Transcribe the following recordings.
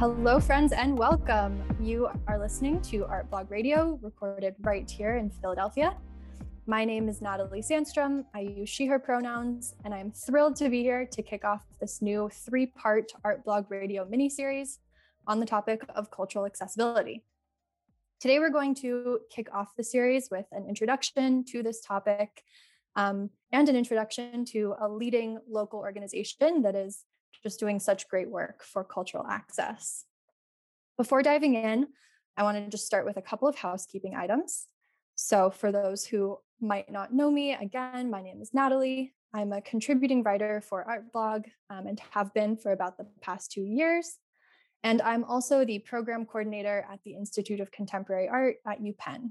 Hello, friends, and welcome. You are listening to Artblog Radio, recorded right here in Philadelphia. My name is Natalie Sandstrom. I use she, her pronouns, and I'm thrilled to be here to kick off this new three-part Artblog Radio mini-series on the topic of cultural accessibility. Today, we're going to kick off the series with an introduction to this topic and an introduction to a leading local organization that is just doing such great work for cultural access. Before diving in, I want to just start with a couple of housekeeping items. So for those who might not know me, again, my name is Natalie. I'm a contributing writer for Artblog and have been for about the past 2 years. And I'm also the program coordinator at the Institute of Contemporary Art at UPenn.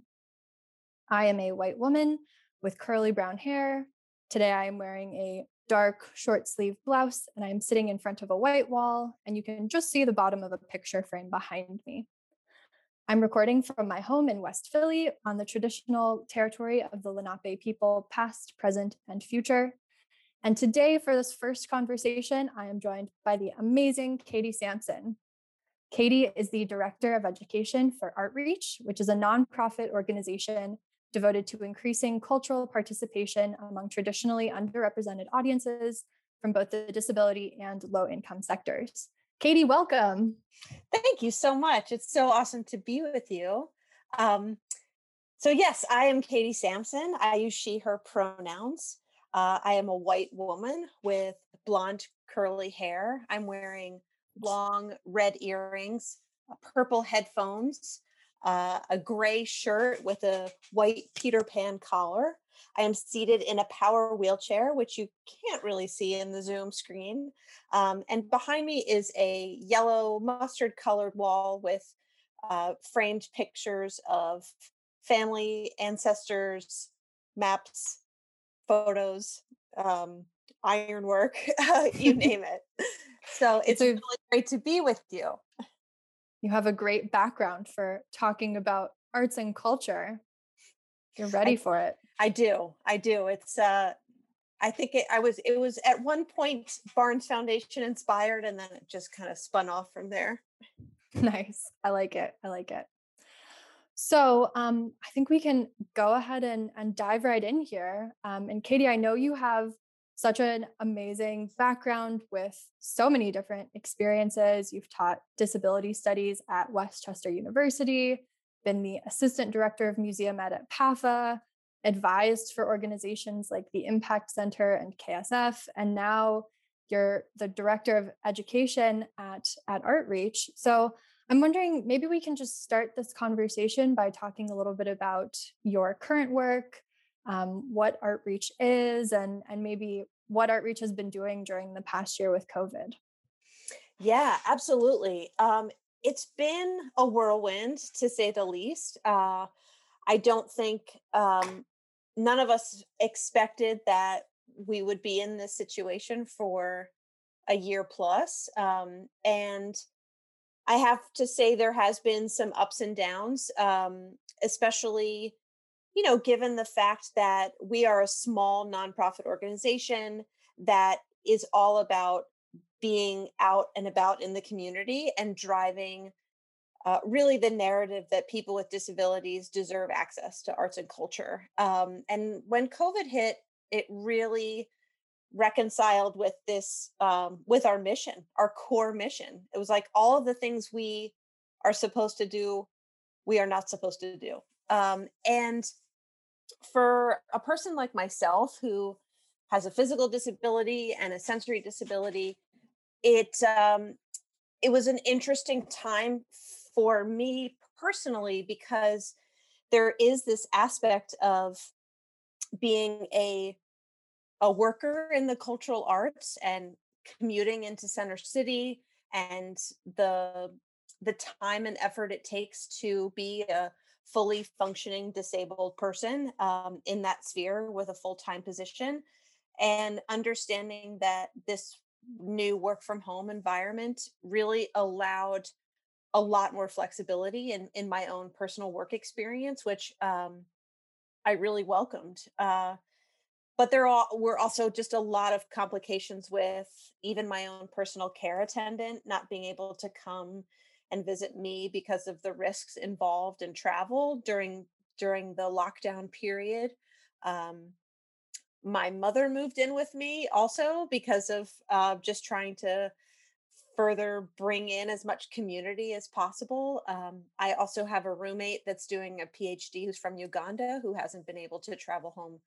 I am a white woman with curly brown hair. Today, I am wearing a dark short sleeve blouse, and I'm sitting in front of a white wall, and you can just see the bottom of a picture frame behind me. I'm recording from my home in West Philly on the traditional territory of the Lenape people, past, present, and future. And today, for this first conversation, I am joined by the amazing Katie Samson. Katie is the Director of Education for Art-Reach, which is a nonprofit organization devoted to increasing cultural participation among traditionally underrepresented audiences from both the disability and low-income sectors. Katie, welcome. Thank you so much. It's so awesome to be with you. So yes, I am Katie Samson. I use she, her pronouns. I am a white woman with blonde curly hair. I'm wearing long red earrings, purple headphones, a gray shirt with a white Peter Pan collar. I am seated in a power wheelchair, which you can't really see in the Zoom screen. And behind me is a yellow mustard colored wall with framed pictures of family, ancestors, maps, photos, ironwork, you name it. So it's really great to be with you. You have a great background for talking about arts and culture. You're ready for it. I do. It's, I think it was at one point Barnes Foundation inspired, and then it just kind of spun off from there. Nice. I like it. So I think we can go ahead and dive right in here. And Katie, I know you have such an amazing background with so many different experiences. You've taught disability studies at Westchester University, been the assistant director of museum ed at PAFA, advised for organizations like the Impact Center and KSF, and now you're the director of education at Art-Reach. So I'm wondering, maybe we can just start this conversation by talking a little bit about your current work, what Art-Reach is, and maybe what Art-Reach has been doing during the past year with COVID. Yeah, absolutely. It's been a whirlwind, to say the least. I don't think none of us expected that we would be in this situation for a year plus. And I have to say there has been some ups and downs, especially, you know, given the fact that we are a small nonprofit organization that is all about being out and about in the community and driving really the narrative that people with disabilities deserve access to arts and culture. And when COVID hit, it really reconciled with this, with our mission, our core mission. It was like all of the things we are supposed to do, we are not supposed to do. And for a person like myself who has a physical disability and a sensory disability, it was an interesting time for me personally, because there is this aspect of being a worker in the cultural arts and commuting into Center City, and the time and effort it takes to be a fully functioning disabled person in that sphere with a full-time position, and understanding that this new work from home environment really allowed a lot more flexibility in my own personal work experience, which I really welcomed. But there were also just a lot of complications with even my own personal care attendant not being able to come and visit me because of the risks involved in travel during the lockdown period. My mother moved in with me also because of just trying to further bring in as much community as possible. I also have a roommate that's doing a PhD who's from Uganda, who hasn't been able to travel home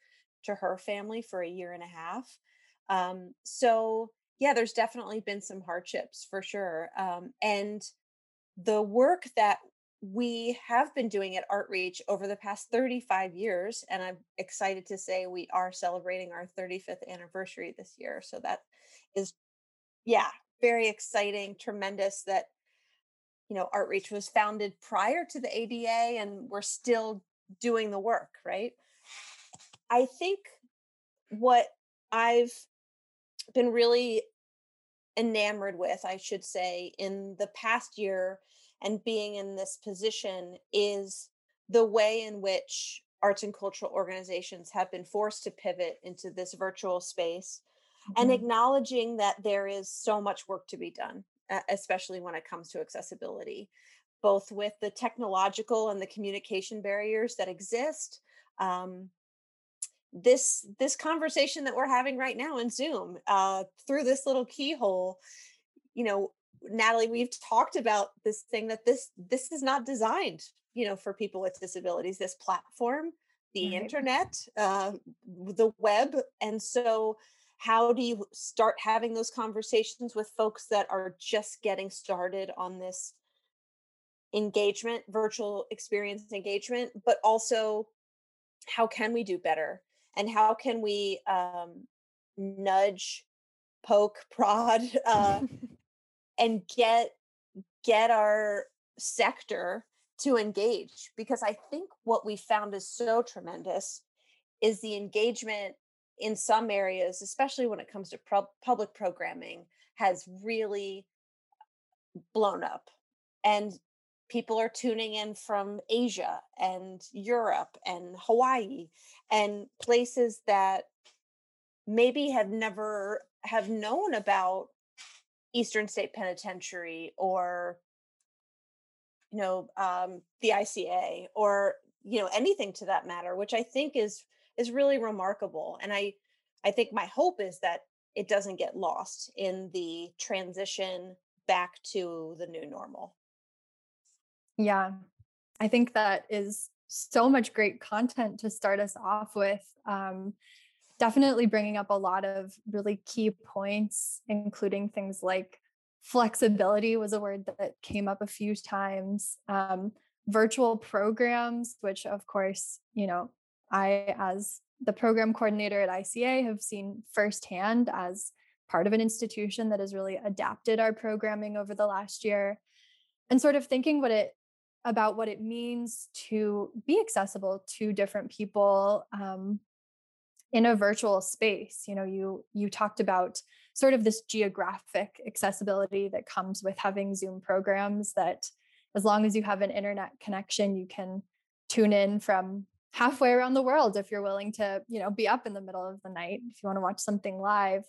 to her family for a year and a half. So yeah, there's definitely been some hardships for sure. And the work that we have been doing at Art-Reach over the past 35 years, and I'm excited to say we are celebrating our 35th anniversary this year. So that is, yeah, very exciting, tremendous that, you know, Art-Reach was founded prior to the ADA and we're still doing the work, right? I think what I've been really enamored with, I should say, in the past year and being in this position is the way in which arts and cultural organizations have been forced to pivot into this virtual space, mm-hmm. and acknowledging that there is so much work to be done, especially when it comes to accessibility, both with the technological and the communication barriers that exist. This conversation that we're having right now in Zoom through this little keyhole, you know, Natalie, we've talked about this thing that this is not designed, you know, for people with disabilities, this platform, the right. internet, the web. And so how do you start having those conversations with folks that are just getting started on this engagement, virtual experience engagement, but also how can we do better? And how can we nudge, poke, prod, and get our sector to engage? Because I think what we found is so tremendous is the engagement in some areas, especially when it comes to public programming, has really blown up. And people are tuning in from Asia and Europe and Hawaii and places that maybe had never have known about Eastern State Penitentiary or, you know, the ICA or, you know, anything to that matter, which I think is really remarkable. And I think my hope is that it doesn't get lost in the transition back to the new normal. Yeah, I think that is so much great content to start us off with. Definitely bringing up a lot of really key points, including things like flexibility was a word that came up a few times. Virtual programs, which of course, you know, I as the program coordinator at ICA have seen firsthand as part of an institution that has really adapted our programming over the last year, and sort of thinking what it means to be accessible to different people in a virtual space. You know, you talked about sort of this geographic accessibility that comes with having Zoom programs that as long as you have an internet connection, you can tune in from halfway around the world if you're willing to, you know, be up in the middle of the night if you want to watch something live.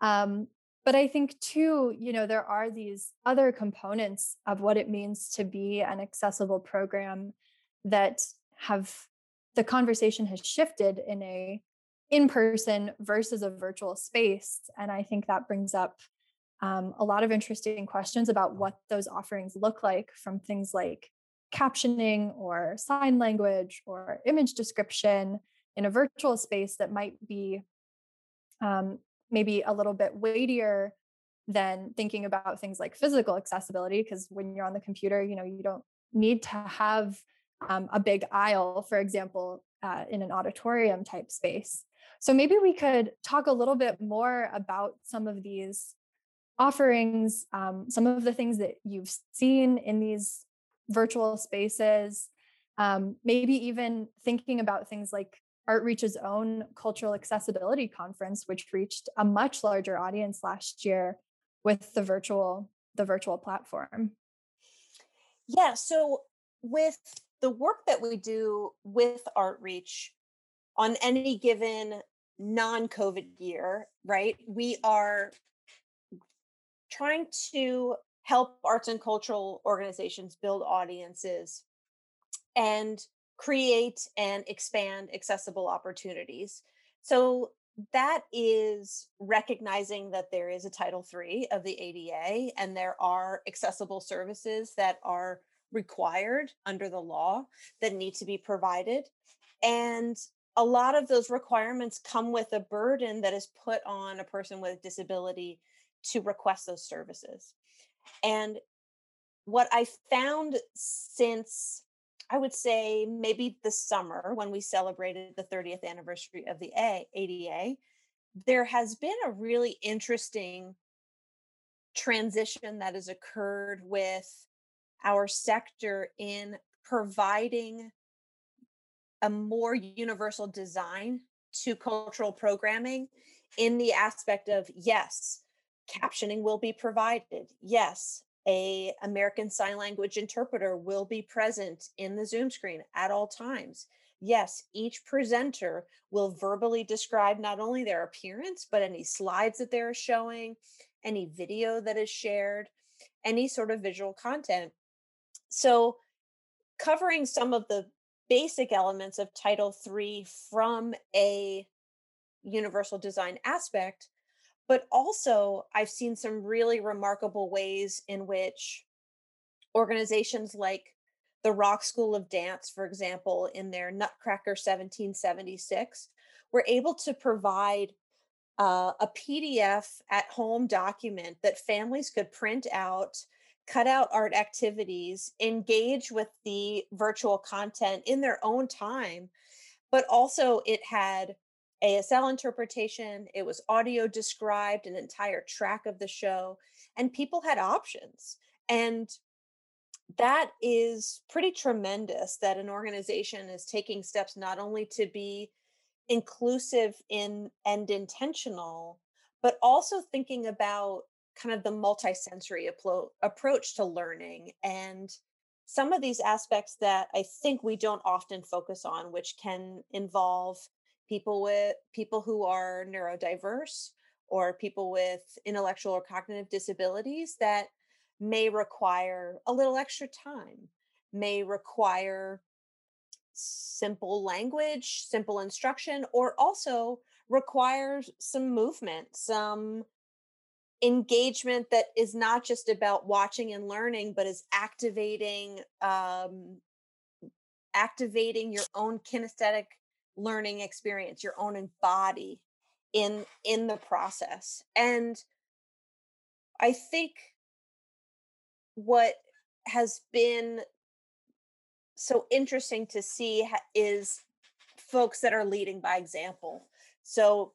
But I think too, you know, there are these other components of what it means to be an accessible program that have the conversation has shifted in a in-person versus a virtual space. And I think that brings up a lot of interesting questions about what those offerings look like, from things like captioning or sign language or image description in a virtual space that might be maybe a little bit weightier than thinking about things like physical accessibility. Because when you're on the computer, you know, you don't need to have a big aisle, for example, in an auditorium type space. So maybe we could talk a little bit more about some of these offerings, some of the things that you've seen in these virtual spaces, maybe even thinking about things like Art-Reach's own cultural accessibility conference, which reached a much larger audience last year with the virtual platform. Yeah, so with the work that we do with Art-Reach, on any given non-COVID year, right? We are trying to help arts and cultural organizations build audiences and create and expand accessible opportunities. So that is recognizing that there is a Title III of the ADA and there are accessible services that are required under the law that need to be provided. And a lot of those requirements come with a burden that is put on a person with a disability to request those services. And what I found since, I would say, maybe the summer when we celebrated the 30th anniversary of the ADA, there has been a really interesting transition that has occurred with our sector in providing a more universal design to cultural programming in the aspect of, yes, captioning will be provided. Yes, an American Sign Language interpreter will be present in the Zoom screen at all times. Yes, each presenter will verbally describe not only their appearance, but any slides that they're showing, any video that is shared, any sort of visual content. So covering some of the basic elements of Title III from a universal design aspect, but also I've seen some really remarkable ways in which organizations like the Rock School of Dance, for example, in their Nutcracker 1776, were able to provide a PDF at-home document that families could print out, cut out art activities, engage with the virtual content in their own time, but also it had ASL interpretation, it was audio described, an entire track of the show, and people had options. And that is pretty tremendous that an organization is taking steps not only to be inclusive in and intentional, but also thinking about kind of the multi-sensory approach to learning and some of these aspects that I think we don't often focus on, which can involve people who are neurodiverse or people with intellectual or cognitive disabilities that may require a little extra time, may require simple language, simple instruction, or also requires some movement, some engagement that is not just about watching and learning, but is activating your own kinesthetic learning experience, your own body in the process. And I think what has been so interesting to see is folks that are leading by example. So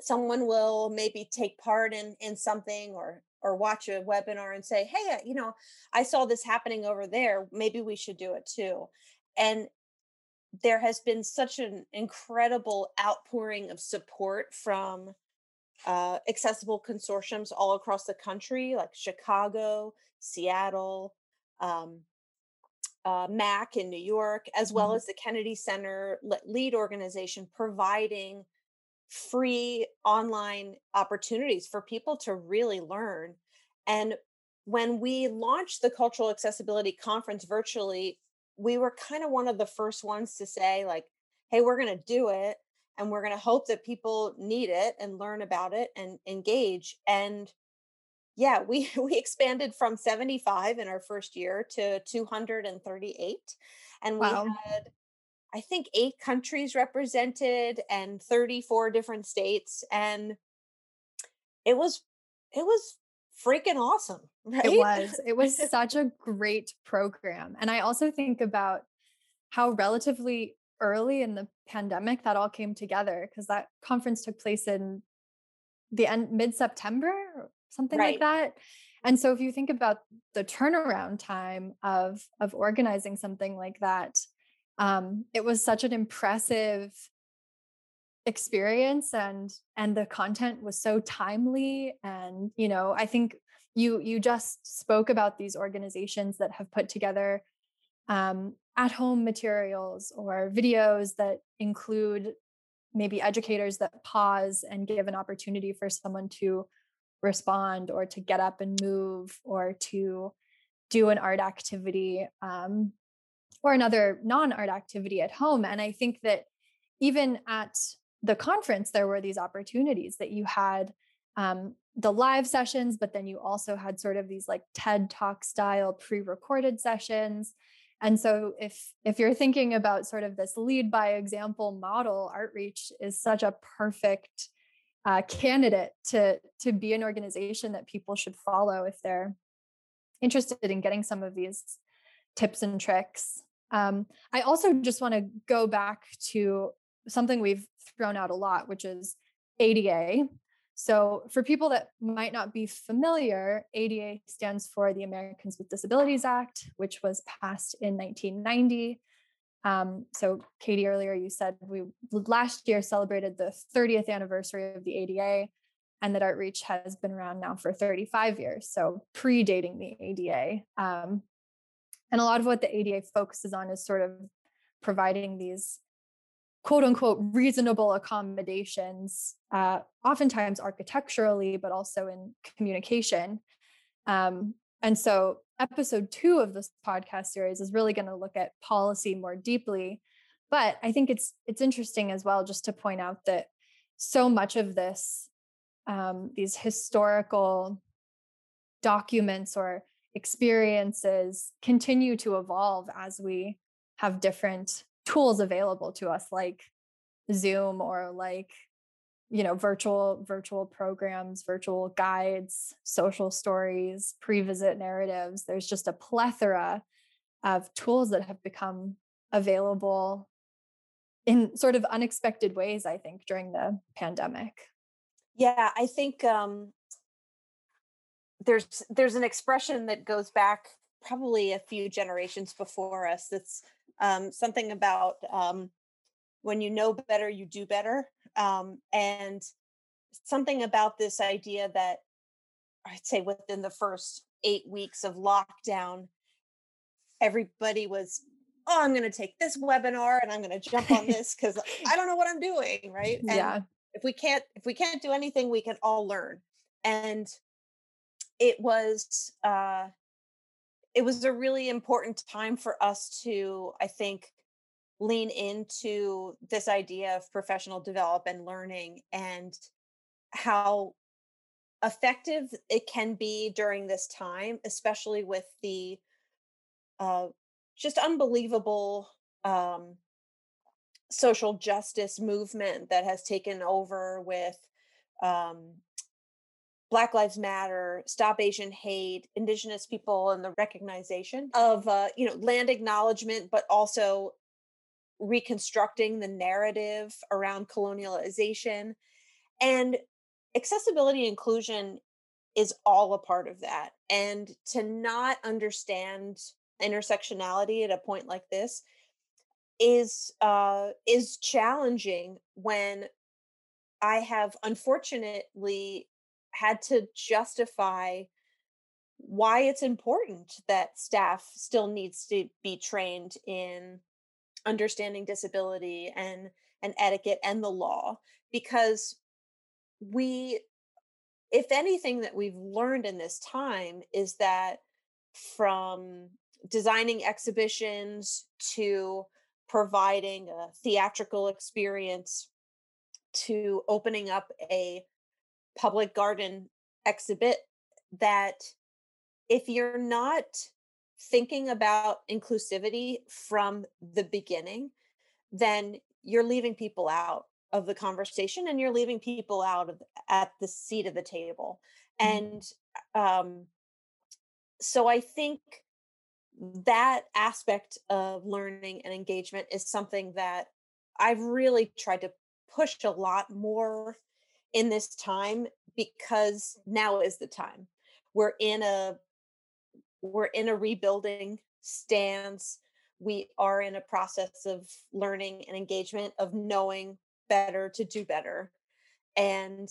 someone will maybe take part in something or watch a webinar and say, hey, I saw this happening over there. Maybe we should do it too. And there has been such an incredible outpouring of support from accessible consortiums all across the country, like Chicago, Seattle, MAC in New York, as well as the Kennedy Center lead organization providing free online opportunities for people to really learn. And when we launched the Cultural Accessibility Conference virtually, we were kind of one of the first ones to say, like, hey, we're going to do it and we're going to hope that people need it and learn about it and engage. And yeah, we expanded from 75 in our first year to 238. And wow. We had, I think, 8 countries represented and 34 different states. And it was freaking awesome, right? It was such a great program. And I also think about how relatively early in the pandemic that all came together, because that conference took place in the mid-September, something right. like that. And so if you think about the turnaround time of organizing something like that, it was such an impressive experience, and the content was so timely. And, I think you just spoke about these organizations that have put together at-home materials or videos that include maybe educators that pause and give an opportunity for someone to respond or to get up and move or to do an art activity or another non-art activity at home. And I think that even at the conference, there were these opportunities that you had the live sessions, but then you also had sort of these like TED Talk style pre-recorded sessions. And so if you're thinking about sort of this lead by example model, Art-Reach is such a perfect candidate to be an organization that people should follow if they're interested in getting some of these tips and tricks. I also just want to go back to something we've thrown out a lot, which is ADA. So for people that might not be familiar, ADA stands for the Americans with Disabilities Act, which was passed in 1990. So Katie, earlier you said we last year celebrated the 30th anniversary of the ADA and that Art-Reach has been around now for 35 years, so predating the ADA. And a lot of what the ADA focuses on is sort of providing these quote unquote reasonable accommodations, oftentimes architecturally, but also in communication. And so episode 2 of this podcast series is really going to look at policy more deeply. But I think it's interesting as well, just to point out that so much of this, these historical documents or experiences continue to evolve as we have different tools available to us, like Zoom or like, you know, virtual programs, virtual guides, social stories, pre-visit narratives. There's just a plethora of tools that have become available in sort of unexpected ways, I think, during the pandemic. Yeah, I think there's an expression that goes back probably a few generations before us that's something about when you know better, you do better. And something about this idea that I'd say within the first 8 weeks of lockdown, everybody was, oh, I'm going to take this webinar and I'm going to jump on this because I don't know what I'm doing, right? And yeah. If we can't do anything, we can all learn. And it was a really important time for us to, I think, lean into this idea of professional development and learning and how effective it can be during this time, especially with the just unbelievable social justice movement that has taken over with Black Lives Matter, Stop Asian Hate, Indigenous people, and the recognition of land acknowledgement, but also reconstructing the narrative around colonialization. And accessibility inclusion is all a part of that. And to not understand intersectionality at a point like this is challenging when I have unfortunately had to justify why it's important that staff still needs to be trained in understanding disability and etiquette and the law, because if anything that we've learned in this time is that from designing exhibitions to providing a theatrical experience to opening up a public garden exhibit, that if you're not thinking about inclusivity from the beginning, then you're leaving people out of the conversation and you're leaving people out at the seat of the table. And so I think that aspect of learning and engagement is something that I've really tried to push a lot more in this time, because now is the time. We're in a rebuilding stance. We are in a process of learning and engagement, of knowing better to do better. And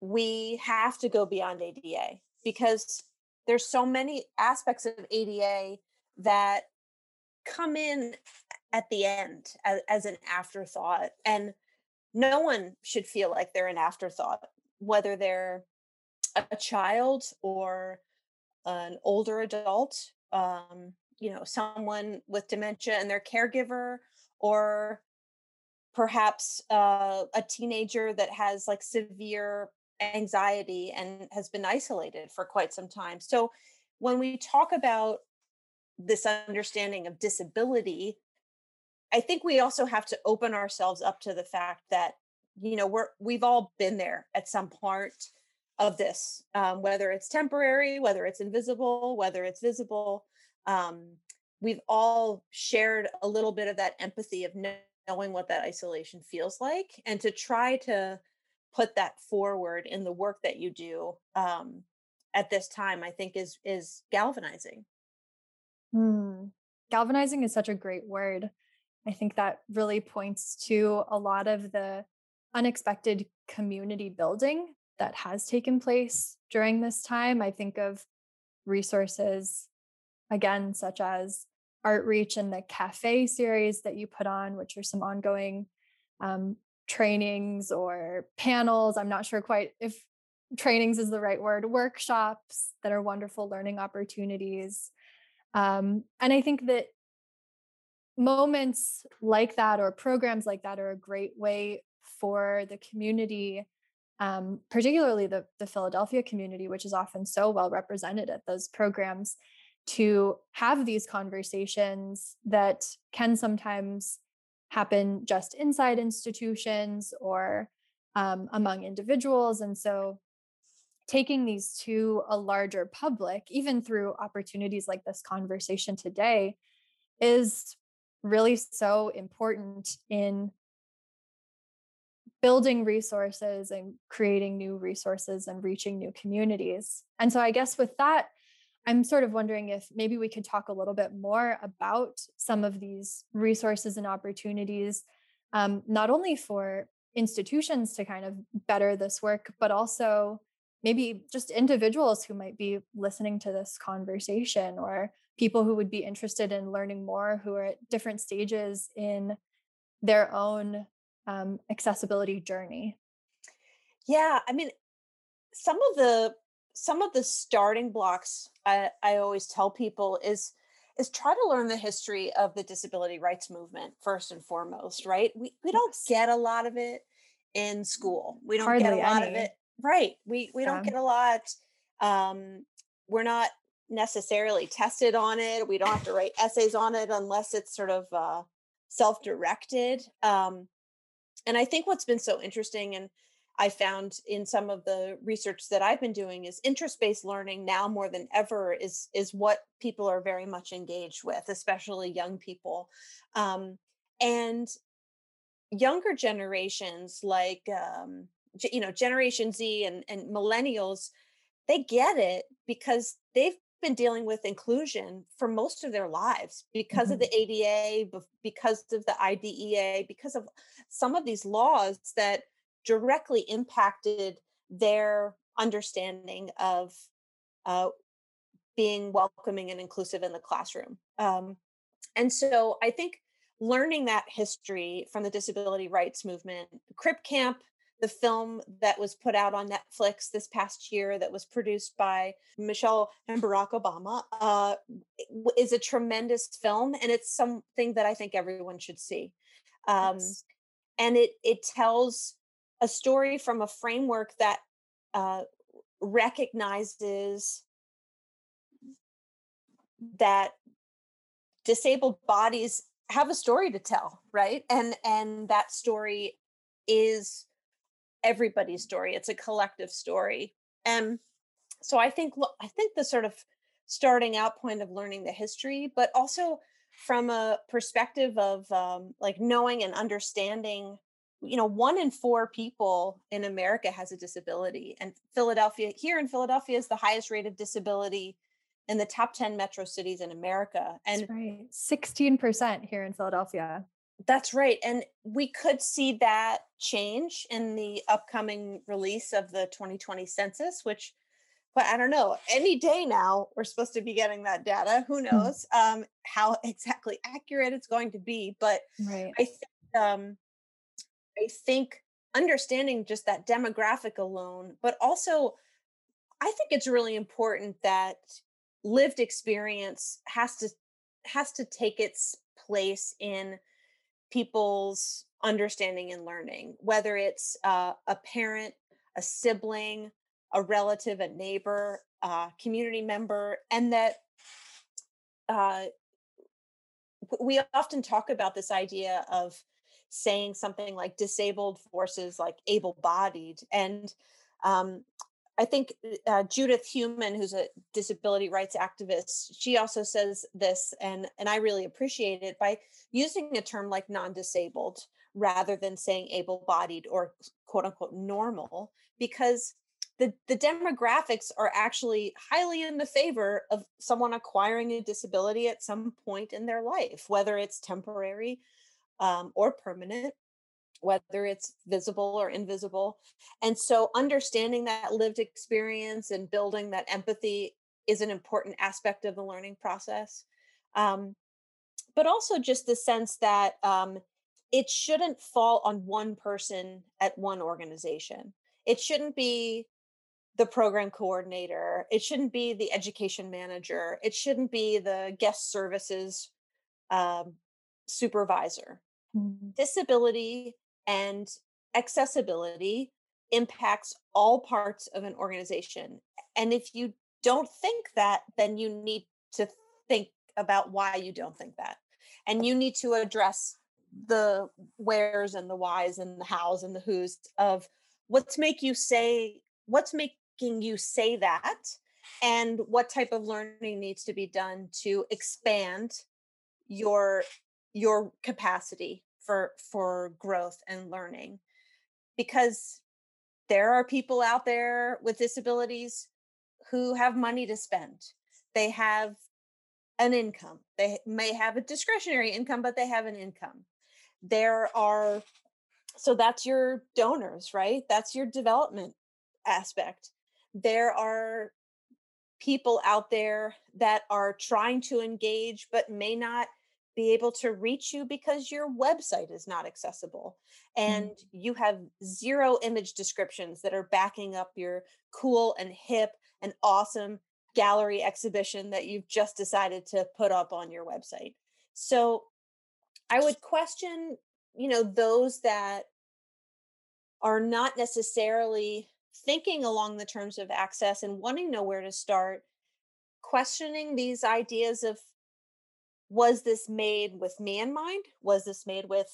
we have to go beyond ADA because there's so many aspects of ADA that come in at the end as an afterthought. And no one should feel like they're an afterthought, whether they're a child or an older adult, someone with dementia and their caregiver, or perhaps a teenager that has like severe anxiety and has been isolated for quite some time. So when we talk about this understanding of disability, I think we also have to open ourselves up to the fact that, we've all been there at some part of this, whether it's temporary, whether it's invisible, whether it's visible. We've all shared a little bit of that empathy of knowing what that isolation feels like, and to try to put that forward in the work that you do at this time, I think is galvanizing. Galvanizing is such a great word. I think that really points to a lot of the unexpected community building that has taken place during this time. I think of resources, again, such as Art-Reach and the cafe series that you put on, which are some ongoing trainings or panels. I'm not sure quite if trainings is the right word, workshops that are wonderful learning opportunities. And I think that moments like that or programs like that are a great way for the community, particularly the Philadelphia community, which is often so well represented at those programs, to have these conversations that can sometimes happen just inside institutions or among individuals. And so taking these to a larger public, even through opportunities like this conversation today, is really so important in building resources and creating new resources and reaching new communities. And so I guess with that, I'm sort of wondering if maybe we could talk a little bit more about some of these resources and opportunities, not only for institutions to kind of better this work, but also maybe just individuals who might be listening to this conversation, or people who would be interested in learning more, who are at different stages in their own accessibility journey. Yeah, I mean, some of the starting blocks I always tell people is try to learn the history of the disability rights movement first and foremost, right? We don't get a lot of it in school. We don't hardly get a lot any. Of it. Right. We don't get a lot. We're not necessarily tested on it. We don't have to write essays on it unless it's sort of self-directed. And I think what's been so interesting, and I found in some of the research that I've been doing, is interest-based learning now more than ever is what people are very much engaged with, especially young people. And younger generations like, Generation Z and millennials, they get it because they've been dealing with inclusion for most of their lives because of the ADA, because of the IDEA, because of some of these laws that directly impacted their understanding of being welcoming and inclusive in the classroom. And so I think learning that history from the disability rights movement, Crip Camp, the film that was put out on Netflix this past year that was produced by Michelle and Barack Obama, is a tremendous film. And it's something that I think everyone should see. Yes. And it tells a story from a framework that recognizes that disabled bodies have a story to tell, right? And that story is everybody's story. It's a collective story. And so I think the sort of starting out point of learning the history, but also from a perspective of knowing and understanding, 1 in 4 people in America has a disability. And Philadelphia is the highest rate of disability in the top 10 metro cities in America. And that's right. 16% here in Philadelphia. That's right. And we could see that change in the upcoming release of the 2020 census, which, well, I don't know, any day now, we're supposed to be getting that data. Who knows how exactly accurate it's going to be? But right. I think I think understanding just that demographic alone, but also I think it's really important that lived experience has to take its place in people's understanding and learning, whether it's a parent, a sibling, a relative, a neighbor, a community member, and that we often talk about this idea of saying something like disabled versus like able-bodied. And I think Judith Heumann, who's a disability rights activist, she also says this, and I really appreciate it, by using a term like non-disabled rather than saying able-bodied or quote-unquote normal, because the demographics are actually highly in the favor of someone acquiring a disability at some point in their life, whether it's temporary or permanent, whether it's visible or invisible. And so understanding that lived experience and building that empathy is an important aspect of the learning process. But also just the sense that it shouldn't fall on one person at one organization. It shouldn't be the program coordinator. It shouldn't be the education manager. It shouldn't be the guest services supervisor. Mm-hmm. Disability and accessibility impacts all parts of an organization. And if you don't think that, then you need to think about why you don't think that. And you need to address the wheres and the whys and the hows and the whos of what's making you say that, and what type of learning needs to be done to expand your capacity for growth and learning, because there are people out there with disabilities who have money to spend. They have an income. They may have a discretionary income, but they have an income. So that's your donors, right? That's your development aspect. There are people out there that are trying to engage, but may not be able to reach you because your website is not accessible. And you have zero image descriptions that are backing up your cool and hip and awesome gallery exhibition that you've just decided to put up on your website. So I would question, those that are not necessarily thinking along the terms of access and wanting to know where to start, questioning these ideas of, was this made with me in mind? Was this made with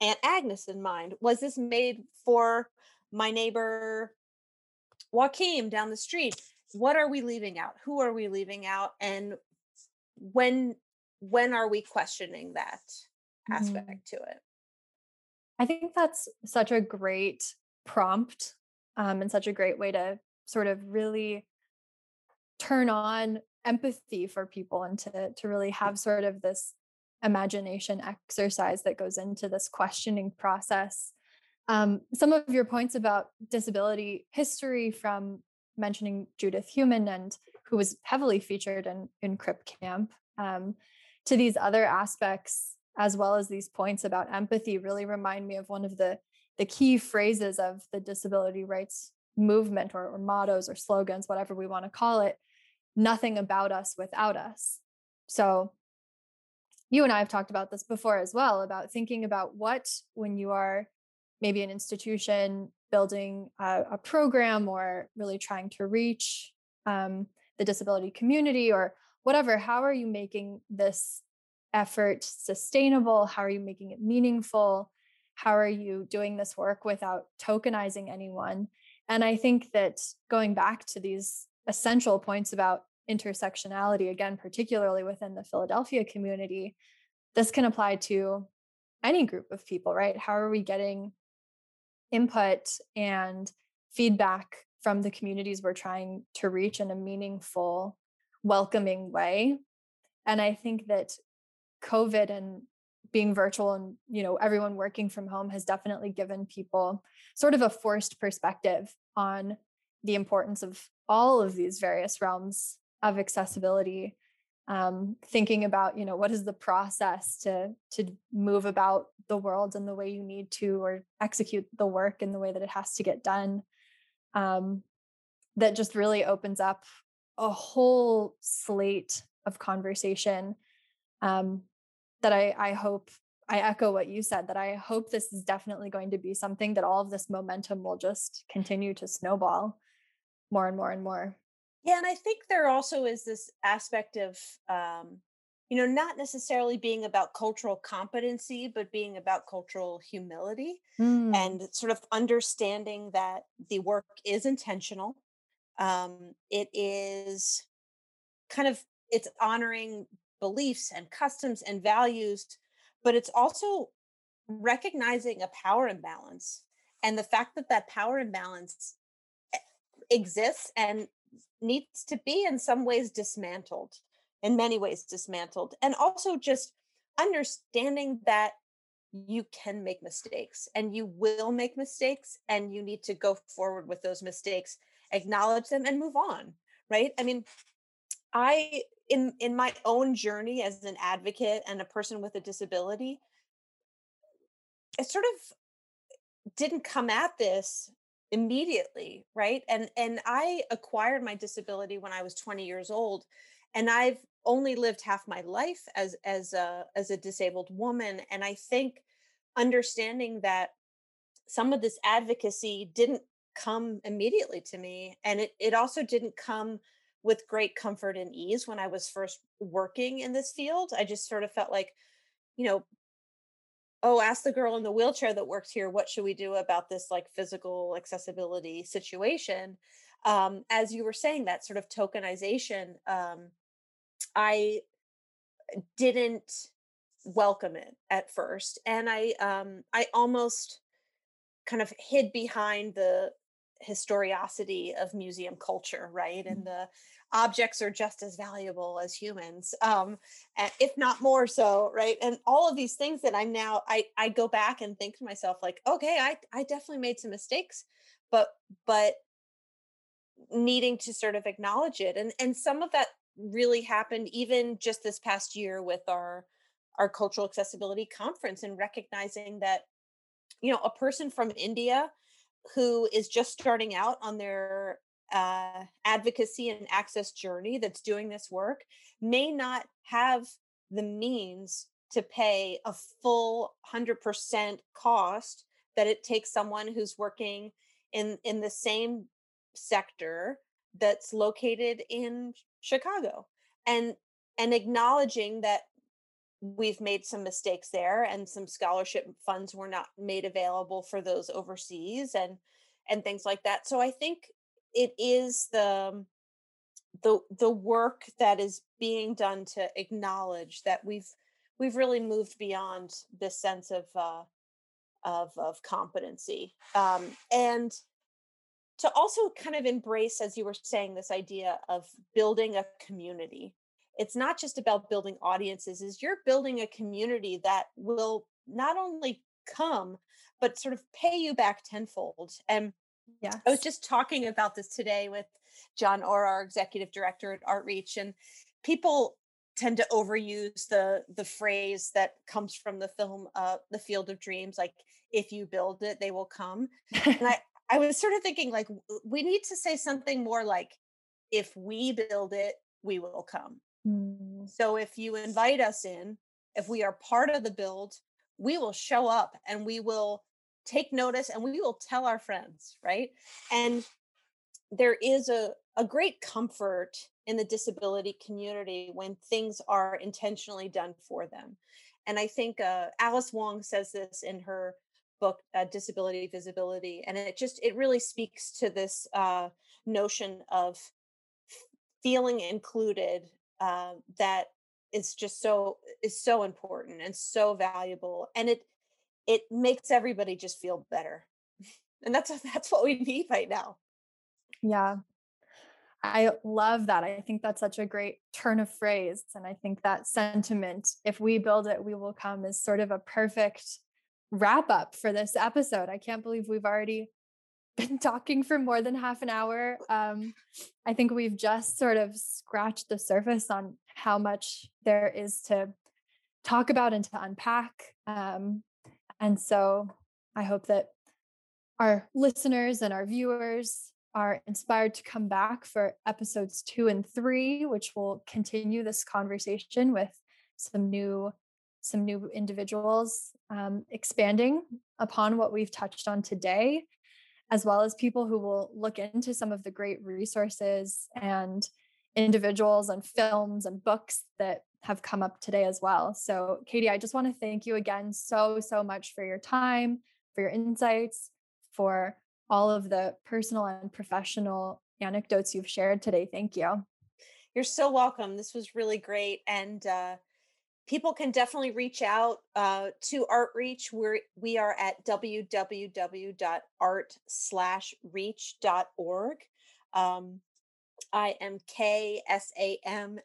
Aunt Agnes in mind? Was this made for my neighbor Joaquim down the street? What are we leaving out? Who are we leaving out? And when are we questioning that aspect to it? I think that's such a great prompt and such a great way to sort of really turn on empathy for people and to really have sort of this imagination exercise that goes into this questioning process. Some of your points about disability history, from mentioning Judith Heumann, and who was heavily featured in Crip Camp, to these other aspects, as well as these points about empathy, really remind me of one of the key phrases of the disability rights movement, or mottos or slogans, whatever we want to call it: nothing about us without us. So you and I have talked about this before as well, about thinking about what, when you are maybe an institution building a program or really trying to reach the disability community or whatever, how are you making this effort sustainable? How are you making it meaningful? How are you doing this work without tokenizing anyone? And I think that going back to these essential points about intersectionality, again, particularly within the Philadelphia community, this can apply to any group of people, right? How are we getting input and feedback from the communities we're trying to reach in a meaningful, welcoming way? And I think that COVID and being virtual and, everyone working from home has definitely given people sort of a forced perspective on the importance of all of these various realms of accessibility. thinking about, you know, what is the process to move about the world in the way you need to, or execute the work in the way that it has to get done. That just really opens up a whole slate of conversation that I hope, I echo what you said, that I hope this is definitely going to be something that all of this momentum will just continue to snowball more and more and more. Yeah. And I think there also is this aspect of, you know, not necessarily being about cultural competency, but being about cultural humility and sort of understanding that the work is intentional. It is kind of, it's honoring beliefs and customs and values, but it's also recognizing a power imbalance and the fact that that power imbalance exists and needs to be in some ways dismantled, in many ways dismantled. And also just understanding that you can make mistakes and you will make mistakes and you need to go forward with those mistakes, acknowledge them and move on, right? I mean, in my own journey as an advocate and a person with a disability, it sort of didn't come at this immediately, right? And I acquired my disability when I was 20 years old, and I've only lived half my life as a disabled woman. And I think understanding that some of this advocacy didn't come immediately to me, and it also didn't come with great comfort and ease when I was first working in this field. I just sort of felt like, you know, oh, ask the girl in the wheelchair that works here, what should we do about this like physical accessibility situation? As you were saying, that sort of tokenization, I didn't welcome it at first. And I almost kind of hid behind the historicity of museum culture, right? And the objects are just as valuable as humans, if not more so, right? And all of these things that I'm now, I go back and think to myself, like, okay, I definitely made some mistakes, but needing to sort of acknowledge it. And some of that really happened even just this past year with our cultural accessibility conference, and recognizing that, you know, a person from India who is just starting out on their advocacy and access journey that's doing this work may not have the means to pay a full 100% cost that it takes someone who's working in the same sector that's located in Chicago, and acknowledging that we've made some mistakes there, and some scholarship funds were not made available for those overseas, and things like that. So I think it is the work that is being done to acknowledge that we've really moved beyond this sense of competency, and to also kind of embrace, as you were saying, this idea of building a community. It's not just about building audiences, is you're building a community that will not only come, but sort of pay you back tenfold. And yeah, I was just talking about this today with John Orr, our executive director at Art-Reach, and people tend to overuse the phrase that comes from the film, The Field of Dreams, like, if you build it, they will come. And I was sort of thinking, like, we need to say something more like, if we build it, we will come. So if you invite us in, if we are part of the build, we will show up and we will take notice and we will tell our friends, right? And there is a great comfort in the disability community when things are intentionally done for them. And I think Alice Wong says this in her book, Disability Visibility, and it really speaks to this notion of feeling included. That is so important and so valuable, and it makes everybody just feel better, and that's what we need right now. Yeah, I love that. I think that's such a great turn of phrase, and I think that sentiment, if we build it, we will come, is sort of a perfect wrap up for this episode. I can't believe we've already been talking for more than half an hour. I think we've just sort of scratched the surface on how much there is to talk about and to unpack. And so I hope that our listeners and our viewers are inspired to come back for episodes 2 and 3, which will continue this conversation with some new individuals, expanding upon what we've touched on today, as well as people who will look into some of the great resources and individuals and films and books that have come up today as well. So Katie, I just want to thank you again so much for your time, for your insights, for all of the personal and professional anecdotes you've shared today. Thank you. You're so welcome. This was really great. And people can definitely reach out to Art-Reach. We are at www.art-reach.org. I am KSAMSON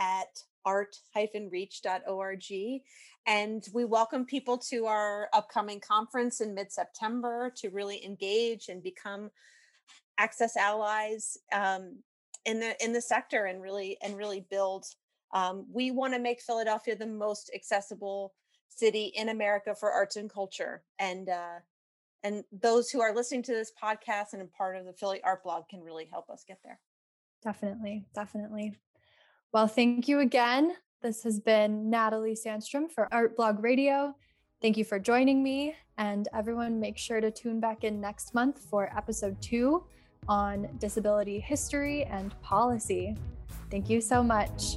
at art-reach.org. And we welcome people to our upcoming conference in mid-September to really engage and become Access Allies in the sector and really build. We want to make Philadelphia the most accessible city in America for arts and culture. And those who are listening to this podcast and a part of the Philly Art Blog can really help us get there. Definitely. Well, thank you again. This has been Natalie Sandstrom for Artblog Radio. Thank you for joining me. And everyone, make sure to tune back in next month for episode 2 on disability history and policy. Thank you so much.